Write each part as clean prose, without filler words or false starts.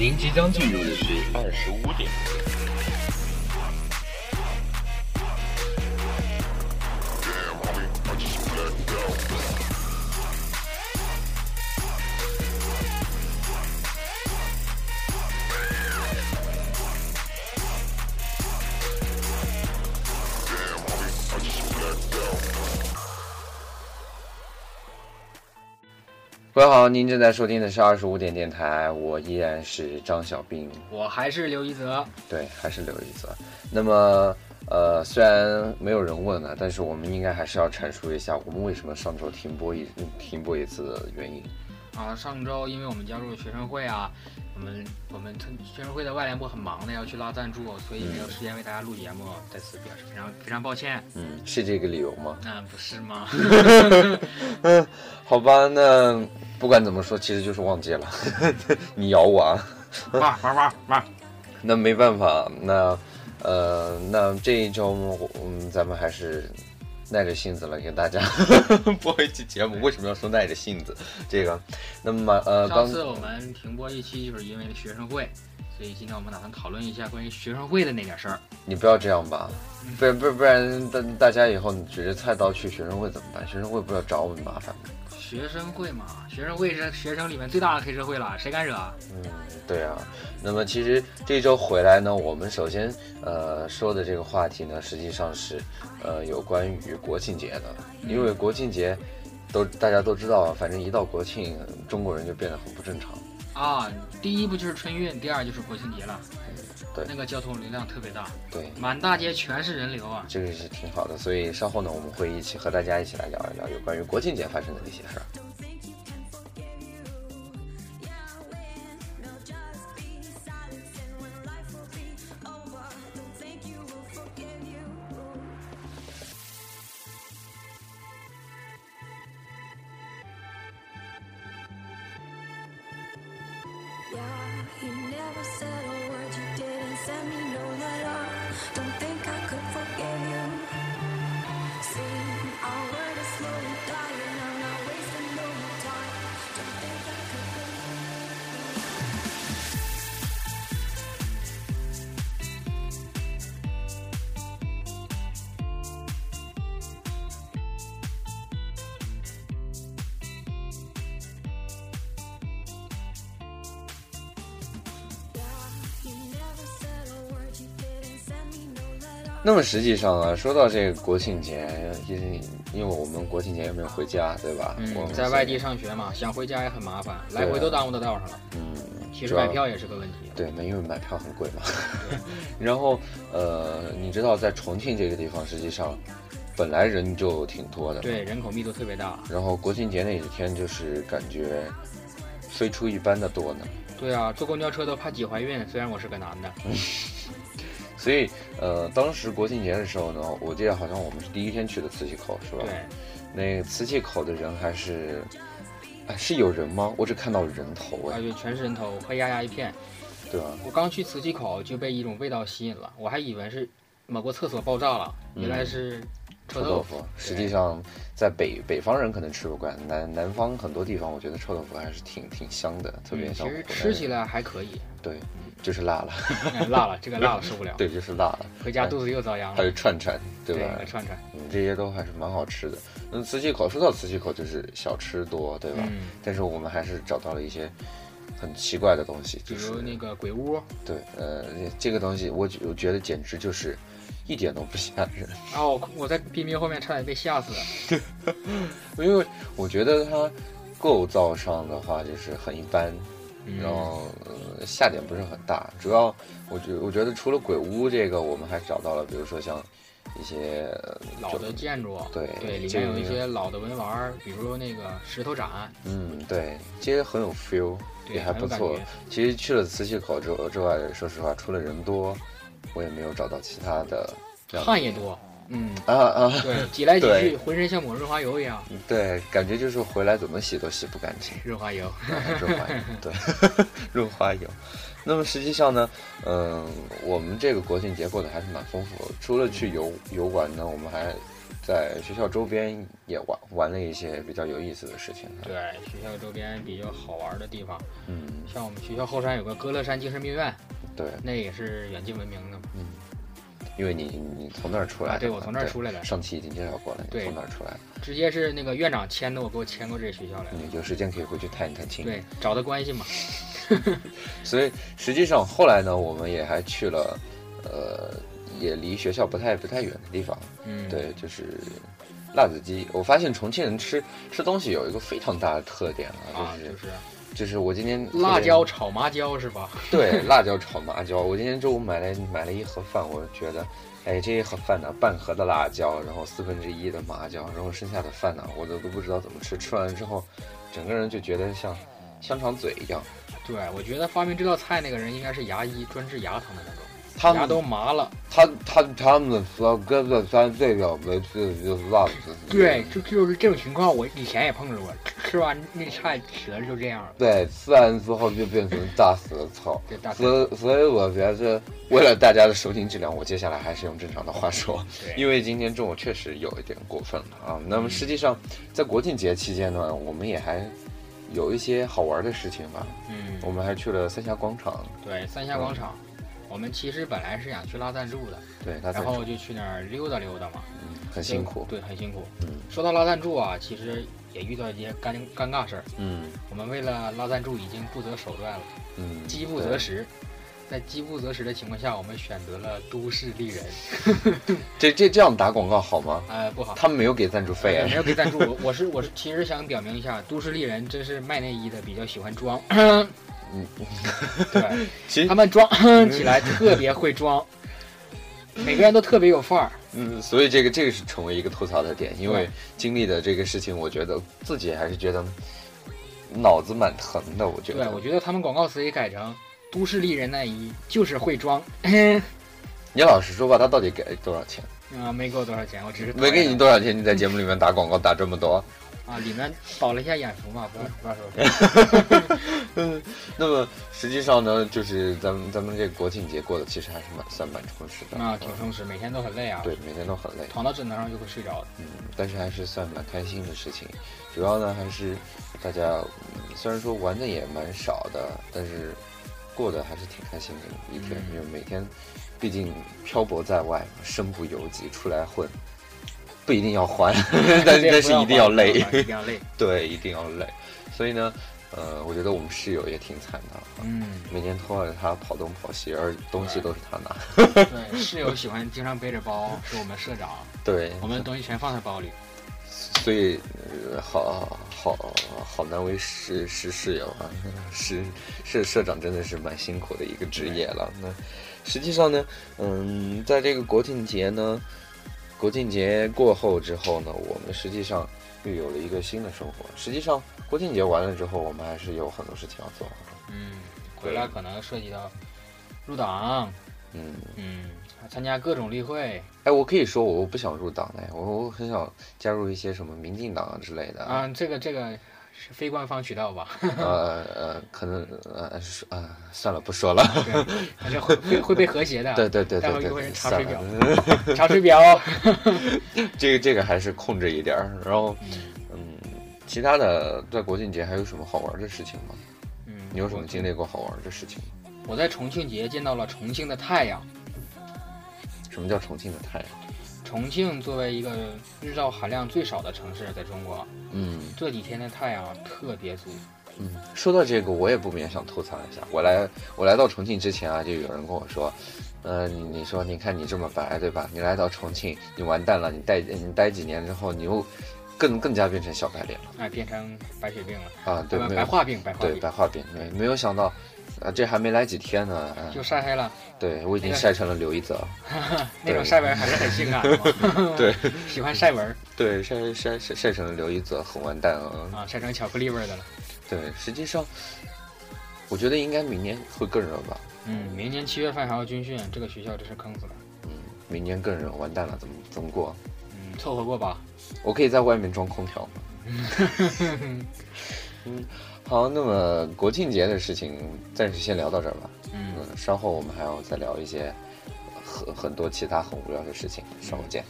您即将进入的是25点。各位好，您正在收听的是25点电台，我依然是张小兵，我还是刘一泽，对，还是刘一泽。那么，虽然没有人问了，但是我们应该还是要阐述一下我们为什么上周停播一次的原因。啊，上周因为我们加入了学生会啊，我们学生会的外联部很忙的，要去拉赞助，所以没有时间为大家录节目，在此表示非常非常抱歉。嗯，是这个理由吗？那不是吗？嗯，好吧，那不管怎么说，其实就是忘记了。你咬我啊！哇！那没办法，那这一周咱们还是耐着性子来给大家播一期节目。为什么要说耐着性子这个？那么上次我们停播一期就是因为学生会，所以今天我们打算讨论一下关于学生会的那点事儿。你不要这样吧，不然大家以后你举着菜刀去学生会怎么办？学生会不要找我们麻烦吗？学生会嘛，学生会是学生里面最大的黑社会了，谁敢惹啊？嗯，对啊。那么其实这一周回来呢，我们首先说的这个话题呢，实际上是有关于国庆节的，因为国庆节大家都知道，反正一到国庆，中国人就变得很不正常啊。第一不就是春运，第二就是国庆节了。对，那个交通流量特别大，对，满大街全是人流啊，这个是挺好的。所以稍后呢，我们会和大家一起来聊一聊有关于国庆节发生的那些事儿。那么实际上啊，说到这个国庆节，因为我们国庆节又没有回家，对吧？我们在外地上学嘛，想回家也很麻烦，来回都耽误到道上了。嗯，其实买票也是个问题。对，那因为买票很贵嘛。然后你知道在重庆这个地方，实际上本来人就挺多的，对，人口密度特别大。然后国庆节那几天就是感觉非出一般的多呢。对啊，坐公交车都怕挤怀孕，虽然我是个男的。所以，当时国庆节的时候呢，我记得好像我们是第一天去的磁器口，是吧？对。那个磁器口的人还是，哎，是有人吗？我只看到人头哎。啊，对，全是人头，黑压压一片。对啊。我刚去磁器口就被一种味道吸引了，我还以为是某个厕所爆炸了，原来是臭豆腐。实际上，在北方人可能吃不惯，南方很多地方，我觉得臭豆腐还是挺香的，特别香。其实吃起来还可以。对。就是辣了辣了，这个辣了受不了。对，就是辣了，回家肚子又遭殃了。还有串，对吧？对，串，这些都还是蛮好吃的。那磁器口，说到磁器口就是小吃多，对吧？但是我们还是找到了一些很奇怪的东西，就是比如那个鬼屋。对，这个东西我觉得简直就是一点都不吓人啊！我在冰冰后面差点被吓死了，因为我觉得它构造上的话就是很一般。然后下点不是很大，主要我觉得除了鬼屋这个，我们还找到了，比如说像一些老的建筑，对，里面有一些老的文玩，比如说那个石头展，对，这些很有 feel， 也还不错。其实去了磁器口之外，说实话，除了人多，我也没有找到其他的。汗也多。对，挤来挤去，浑身像抹润滑油一样。对，感觉就是回来怎么洗都洗不干净。润滑油，对，润滑油。那么实际上呢，我们这个国庆节过得还是蛮丰富的。除了去游玩呢，我们还在学校周边也玩了一些比较有意思的事情。对，学校周边比较好玩的地方，嗯，像我们学校后山有个歌乐山精神病院，对，那也是远近闻名的。嗯，因为你从那儿出来的、啊，对，我从那儿出来的。上期已经介绍过了，你从那儿出来的，直接是那个院长签的，我给我签过这个学校来的。你有时间可以回去探一探亲，对，找的关系嘛。所以实际上后来呢，我们也还去了，也离学校不太远的地方，嗯，对，就是辣子鸡。我发现重庆人吃东西有一个非常大的特点啊，就是我今天辣椒炒麻椒是吧？对，辣椒炒麻椒。我今天中午买了一盒饭，我觉得，哎，这一盒饭呢，半盒的辣椒，然后1/4的麻椒，然后剩下的饭呢，我都不知道怎么吃。吃完之后，整个人就觉得像香肠嘴一样。对，我觉得发明这道菜那个人应该是牙医，专治牙疼的那种。他们牙都麻了，他们说根本三这个没吃就是辣子。对，就是这种情况，我以前也碰着过，吃完那菜舌就这样了。对，吃完之后就变成大舌头。对，大舌头。所以我觉得为了大家的收听质量，我接下来还是用正常的话说，因为今天中午确实有一点过分了啊。那么实际上，在国庆节期间呢，我们也还有一些好玩的事情吧。嗯，我们还去了三峡广场。对，三峡广场。我们其实本来是想去拉赞助的，对，然后就去那儿溜达溜达嘛，嗯，很辛苦，对，很辛苦。嗯，说到拉赞助啊，其实也遇到一些尴尬事儿。嗯，我们为了拉赞助已经不择手段了，嗯，饥不择食。在饥不择食的情况下，我们选择了都市丽人。这样打广告好吗？不好，他们没有给赞助费，没有给赞助。我是其实想表明一下，都市丽人真是卖内衣的比较喜欢装。嗯，对，其实他们装起来特别会装，每个人都特别有范儿。嗯，所以这个是成为一个吐槽的点，因为经历的这个事情，我觉得自己还是觉得脑子蛮疼的。我觉得，对，我觉得他们广告词也改成都市丽人内衣就是会装。你老实说吧，他到底给多少钱？啊，没给我多少钱，我只是没给你多少钱，你在节目里面打广告打这么多。啊，里面保了一下眼福嘛，不要说。嗯，那么实际上呢，就是咱们这国庆节过得其实还是算蛮充实的啊，挺充实，每天都很累啊。对，每天都很累，躺到枕头上就会睡着的。嗯，但是还是算蛮开心的事情。主要呢还是大家、虽然说玩的也蛮少的，但是过得还是挺开心的一天，因为每天毕竟漂泊在外，身不由己，出来混。不一定要还，但是一定要累，一定要累，对，一定要累。所以呢，我觉得我们室友也挺惨的，嗯，每天拖着他跑东跑西，而东西都是他拿。对，室友喜欢经常背着包，是我们社长。对，我们的东西全放在包里。所以，好难为室友啊，社长真的是蛮辛苦的一个职业了。那实际上呢，在这个国庆节过后之后呢，我们实际上又有了一个新的生活。实际上，国庆节完了之后，我们还是有很多事情要做。嗯，回来可能涉及到入党，嗯，参加各种例会。哎，我可以说我不想入党嘞，我很想加入一些什么民进党之类的。啊，这个是非官方渠道吧？可能算了，不说了。对，这会被和谐的。对，待会儿有人查水表，查水表。这个还是控制一点儿。然后，其他的在国庆节还有什么好玩的事情吗？嗯，你有什么经历过好玩的事情吗？我在重庆节见到了重庆的太阳。什么叫重庆的太阳？重庆作为一个日照含量最少的城市，在中国，这几天的太阳特别足。嗯，说到这个，我也不免想吐槽一下。我来到重庆之前啊，就有人跟我说，你说你看你这么白，对吧？你来到重庆，你完蛋了，你待几年之后，你又更加变成小白脸了，哎，变成白血病了啊，对，白化病，对，白化病，没有想到。啊，这还没来几天呢，就晒黑了。对，我已经晒成了刘一泽。那种晒纹还是很性感的嘛。对，喜欢晒纹。对，晒成了刘一泽，很完蛋啊。啊，晒成巧克力味的了。对，实际上，我觉得应该明年会更热吧。嗯，明年7月份还要军训，这个学校真是坑死了。嗯，明年更热，完蛋了，怎么过？嗯，凑合过吧。我可以在外面装空调吗？嗯。好，那么国庆节的事情暂时先聊到这儿吧。嗯，稍后我们还要再聊一些很多其他很无聊的事情。稍后见。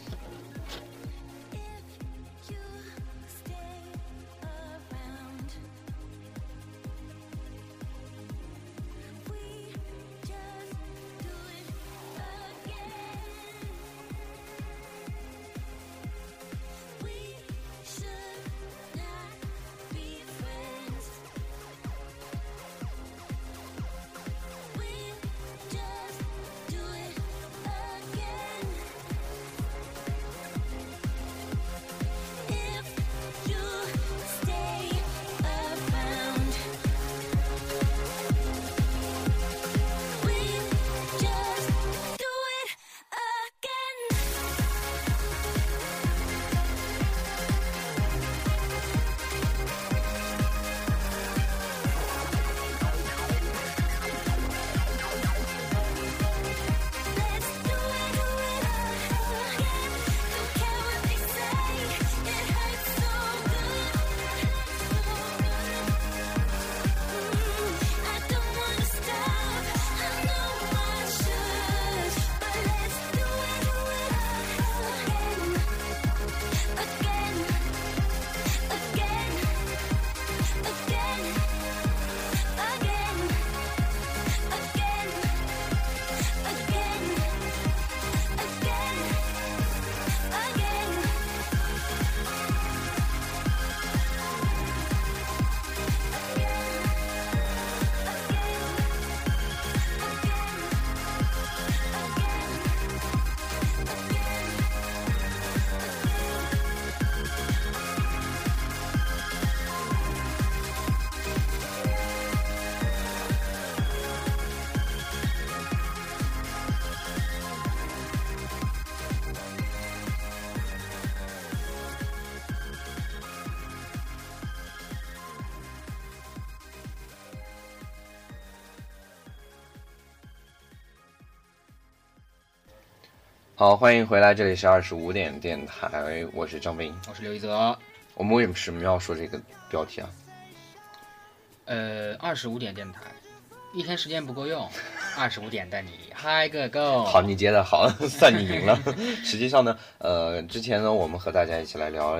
好，欢迎回来，这里是25点电台，我是张斌，我是刘一泽。我们为什么要说这个标题啊？25点电台，一天时间不够用，25点带你嗨个够。好，你接的好，算你赢了。实际上呢，之前呢，我们和大家一起来聊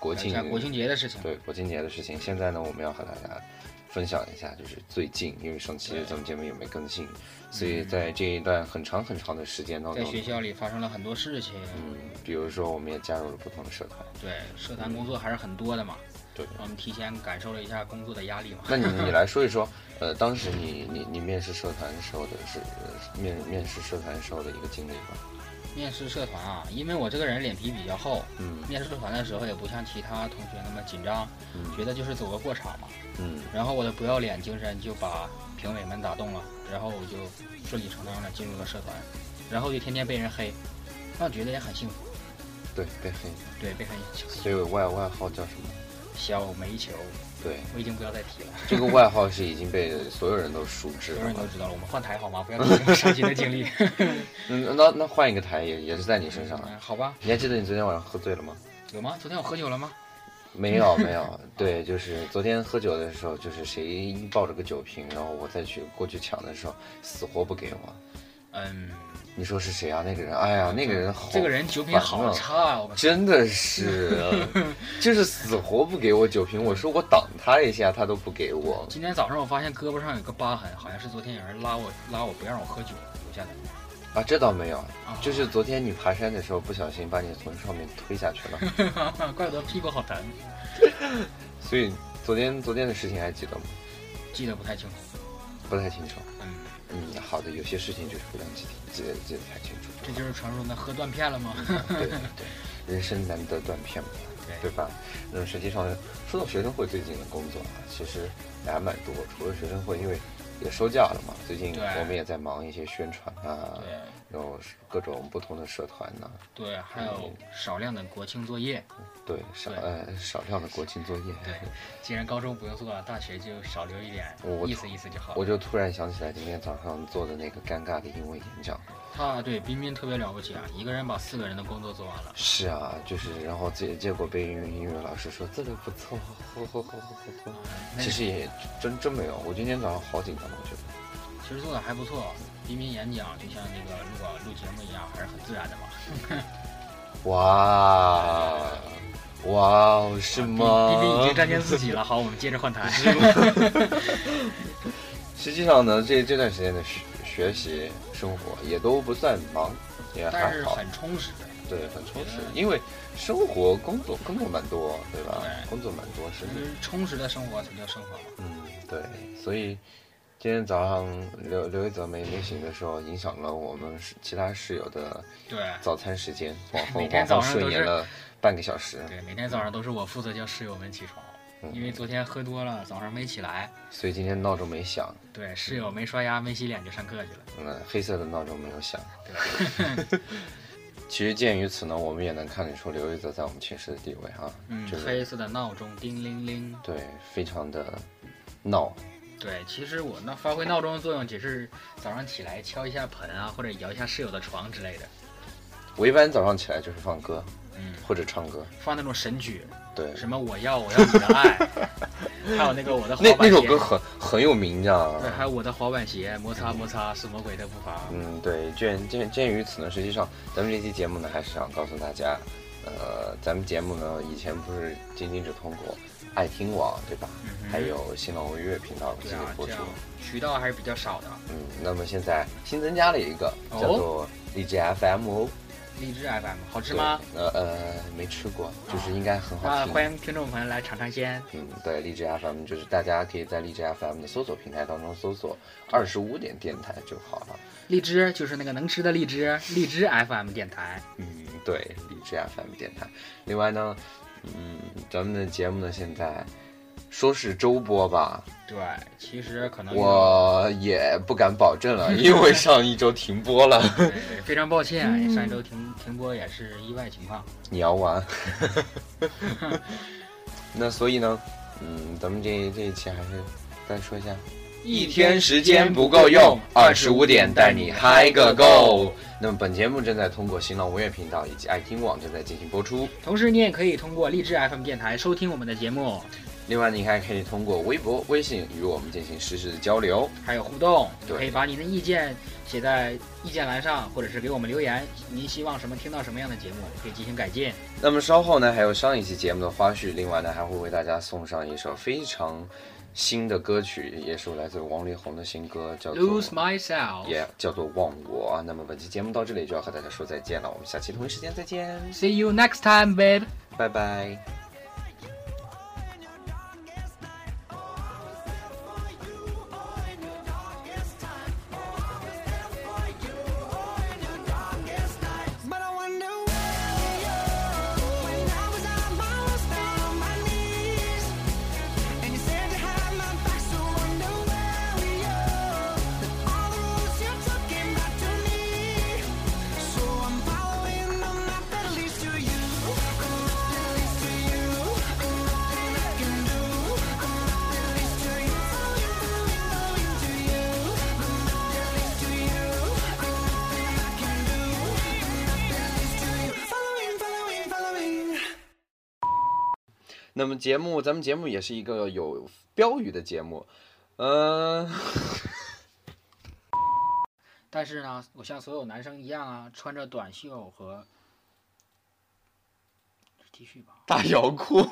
国庆节的事情。对，国庆节的事情。现在呢，我们要和大家分享一下，就是最近，因为上期咱们节目也没更新，所以在这一段很长很长的时间当中，在学校里发生了很多事情。比如说我们也加入了不同的社团。对，社团工作还是很多的嘛。对，我们提前感受了一下工作的压力嘛。那你来说一说，当时你面试社团时候的一个经历吧。面试社团啊，因为我这个人脸皮比较厚，面试社团的时候也不像其他同学那么紧张，觉得就是走个过场嘛，然后我的不要脸精神就把评委们打动了，然后我就顺理成章的进入了社团，然后就天天被人黑，那觉得也很幸福。对，被黑。对，被黑。所以外号叫什么？小煤球。对，我已经不要再提了。这个外号是已经被所有人都熟知了，所有人都知道了。我们换台好吗？不要提这个伤心的经历。那换一个台也是在你身上了。好吧。你还记得你昨天晚上喝醉了吗？有吗？昨天我喝酒了吗？没有。对，就是昨天喝酒的时候，就是谁抱着个酒瓶，然后我再过去抢的时候，死活不给我。你说是谁啊？那个人，哎呀，那个人好，这个人酒品好差啊！我真的是，就是死活不给我酒瓶。我说我挡他一下，他都不给我。今天早上我发现胳膊上有个疤痕，好像是昨天有人拉我不让我喝酒留下的。啊，这倒没有，就是昨天你爬山的时候不小心把你从上面推下去了，怪不得屁股好疼。所以昨天的事情还记得吗？记得不太清楚。不太清楚。好的，有些事情就是不能记得太清楚。这就是传说中的喝断片了吗？对，人生难得断片嘛，对吧？那么实际上说到学生会最近的工作啊，其实还蛮多。除了学生会，因为也收假了嘛，最近我们也在忙一些宣传啊，然后各种不同的社团呢、啊。对，还有少量的国庆作业。对，少量的国庆作业。对，既然高中不用做了，大学就少留一点，意思就好了。我就突然想起来今天早上做的那个尴尬的英文演讲。对，彬彬特别了不起啊，一个人把4个人的工作做完了。是啊，就是然后结果被英语老师说这个不错，呵。其实也真没有，我今天早上好紧张，我觉得。其实做的还不错，彬彬演讲就像那个录节目一样，还是很自然的嘛。哇，是吗？彬彬已经战胜自己了。好，我们接着换台。实际上呢，这段时间的学习生活也都不算忙，也还好，但是很充实。对，很充实，因为生活工作蛮多，对吧？对，工作蛮多，是充实的生活才叫生活嘛。对，所以今天早上刘一泽没醒的时候，影响了我们其他室友的早餐时间，往后顺延了半个小时。对，每天早上都是我负责叫室友们起床，因为昨天喝多了，早上没起来，所以今天闹钟没响。对，室友没刷牙、没洗脸就上课去了。黑色的闹钟没有响。对。其实鉴于此呢，我们也能看得出刘一泽在我们寝室的地位啊。就是黑色的闹钟，叮铃铃。对，非常的闹。对，其实我那发挥闹钟的作用，只是早上起来敲一下盆啊，或者摇一下室友的床之类的。我一般早上起来就是放歌。或者唱歌，放那种神曲。对，什么我要你的爱，还有那个我的滑板鞋，那首歌很有名的。对，还有我的滑板鞋，摩擦摩擦是魔鬼的步伐。对，鉴于此呢，实际上咱们这期节目呢，还是想告诉大家，咱们节目呢以前不是仅仅只通过爱听网，对吧？还有新浪微博频道进行播出，渠道还是比较少的。那么现在新增加了一个叫做荔枝 FM 哦。荔枝 FM 好吃吗？没吃过，就是应该很好吃。欢迎听众朋友来尝尝鲜。对，荔枝 FM 就是大家可以在荔枝 FM 的搜索平台当中搜索25点电台就好了。荔枝就是那个能吃的荔枝，荔枝 FM 电台。对，荔枝 FM 电台。另外呢，咱们的节目呢现在说是周播吧。对，其实可能我也不敢保证了，因为上一周停播了。对，非常抱歉，上一周停播也是意外情况。你要玩。那所以呢，咱们这一期还是再说一下一天时间不够用，25点带你嗨个够。那么本节目正在通过新浪文乐频道以及爱听网正在进行播出，同时你也可以通过荔枝 FM 电台收听我们的节目。另外你还可以通过微博、微信与我们进行实时的交流还有互动，可以把你的意见写在意见栏上，或者是给我们留言，您希望什么听到什么样的节目可以进行改进。那么稍后呢还有上一期节目的花絮，另外呢还会为大家送上一首非常新的歌曲，也是来自王力宏的新歌，叫做 Lose Myself， 叫做忘我。那么本期节目到这里就要和大家说再见了，我们下期同一时间再见。 See you next time babe， 拜拜。那么节目，咱们节目也是一个有标语的节目，但是呢，我像所有男生一样啊，穿着短袖和 T 恤吧，大摇裤。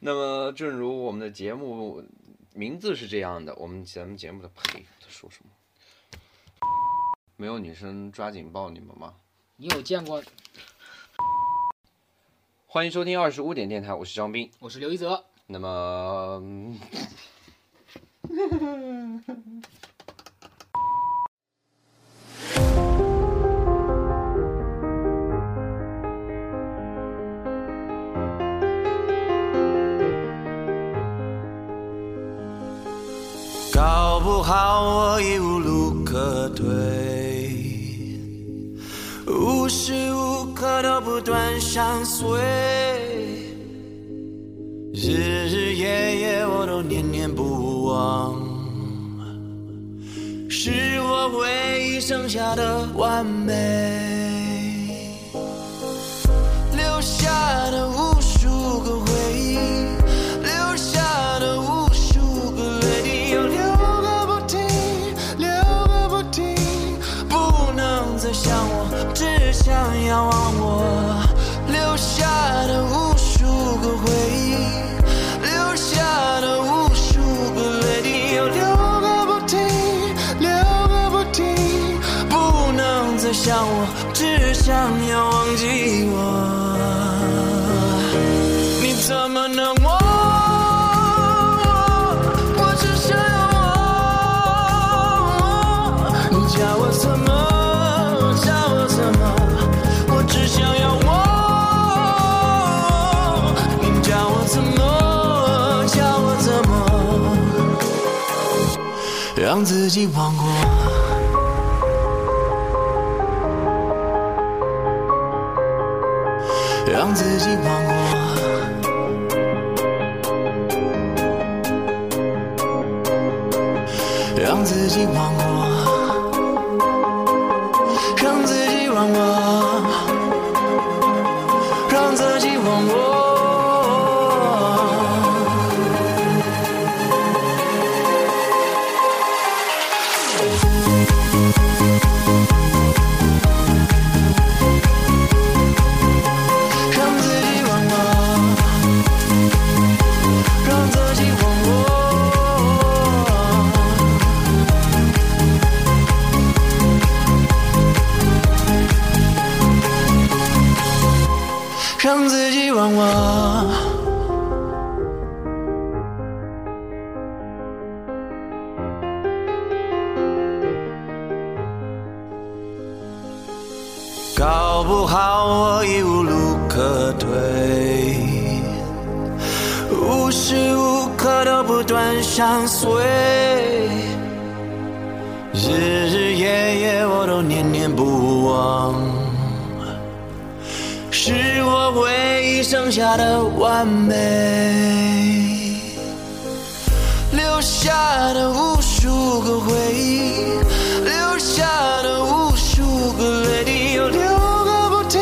那么，正如我们的节目名字是这样的，咱们节目的呸，在说什么？没有女生抓紧抱你们吗？你有见过？欢迎收听25点电台，我是张斌，我是刘一泽。那么，搞不好我已无路可退，无时无刻都不断相随，日日夜夜我都念念不忘，是我唯一剩下的完美，留下的无数个回忆，留下的无数个泪，要流个不停，流个不停，不能再想我，只想要忘我，留下的无数个回忆，留下的无数个泪滴，要流个不停，流个不停，不能再想我，只想要忘记我，你怎么能忘我？我只想要忘我，你叫我怎么？让自己忘过，让自己忘过，让自己忘过，让自己忘我，让自己忘我。让自己忘我，搞不好我已无路可退，无时无刻都不断相随，日日夜夜我都念念不忘，是我唯一剩下的完美，留下的无数个回忆，留下的无数个泪，流个不停，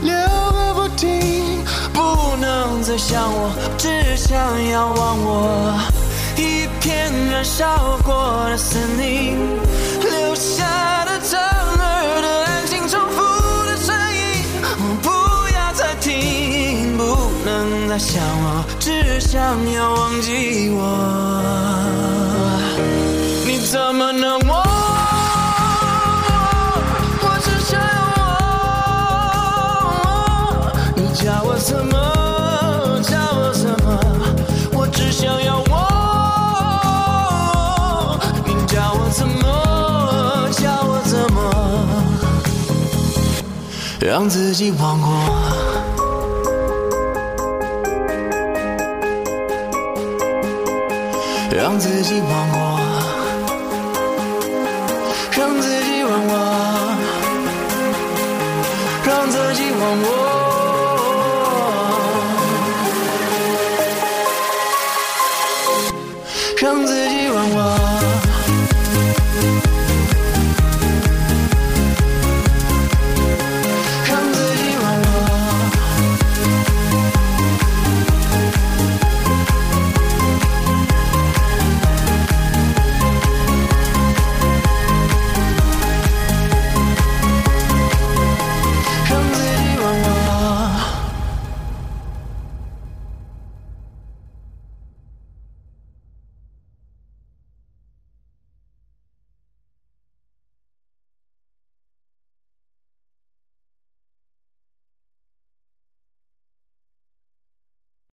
流个不停，不能再想我，只想要忘我，一片燃烧过的森林，留下的苍耳的安静，重复的声音，我不要再听，不能再想我，只想要忘记我，你怎么能我只想要我，你叫我怎么叫我怎么，我只想要我，你叫我怎么叫我怎么，让自己忘过。让自己忘我，让自己忘我，让自己忘我。让自己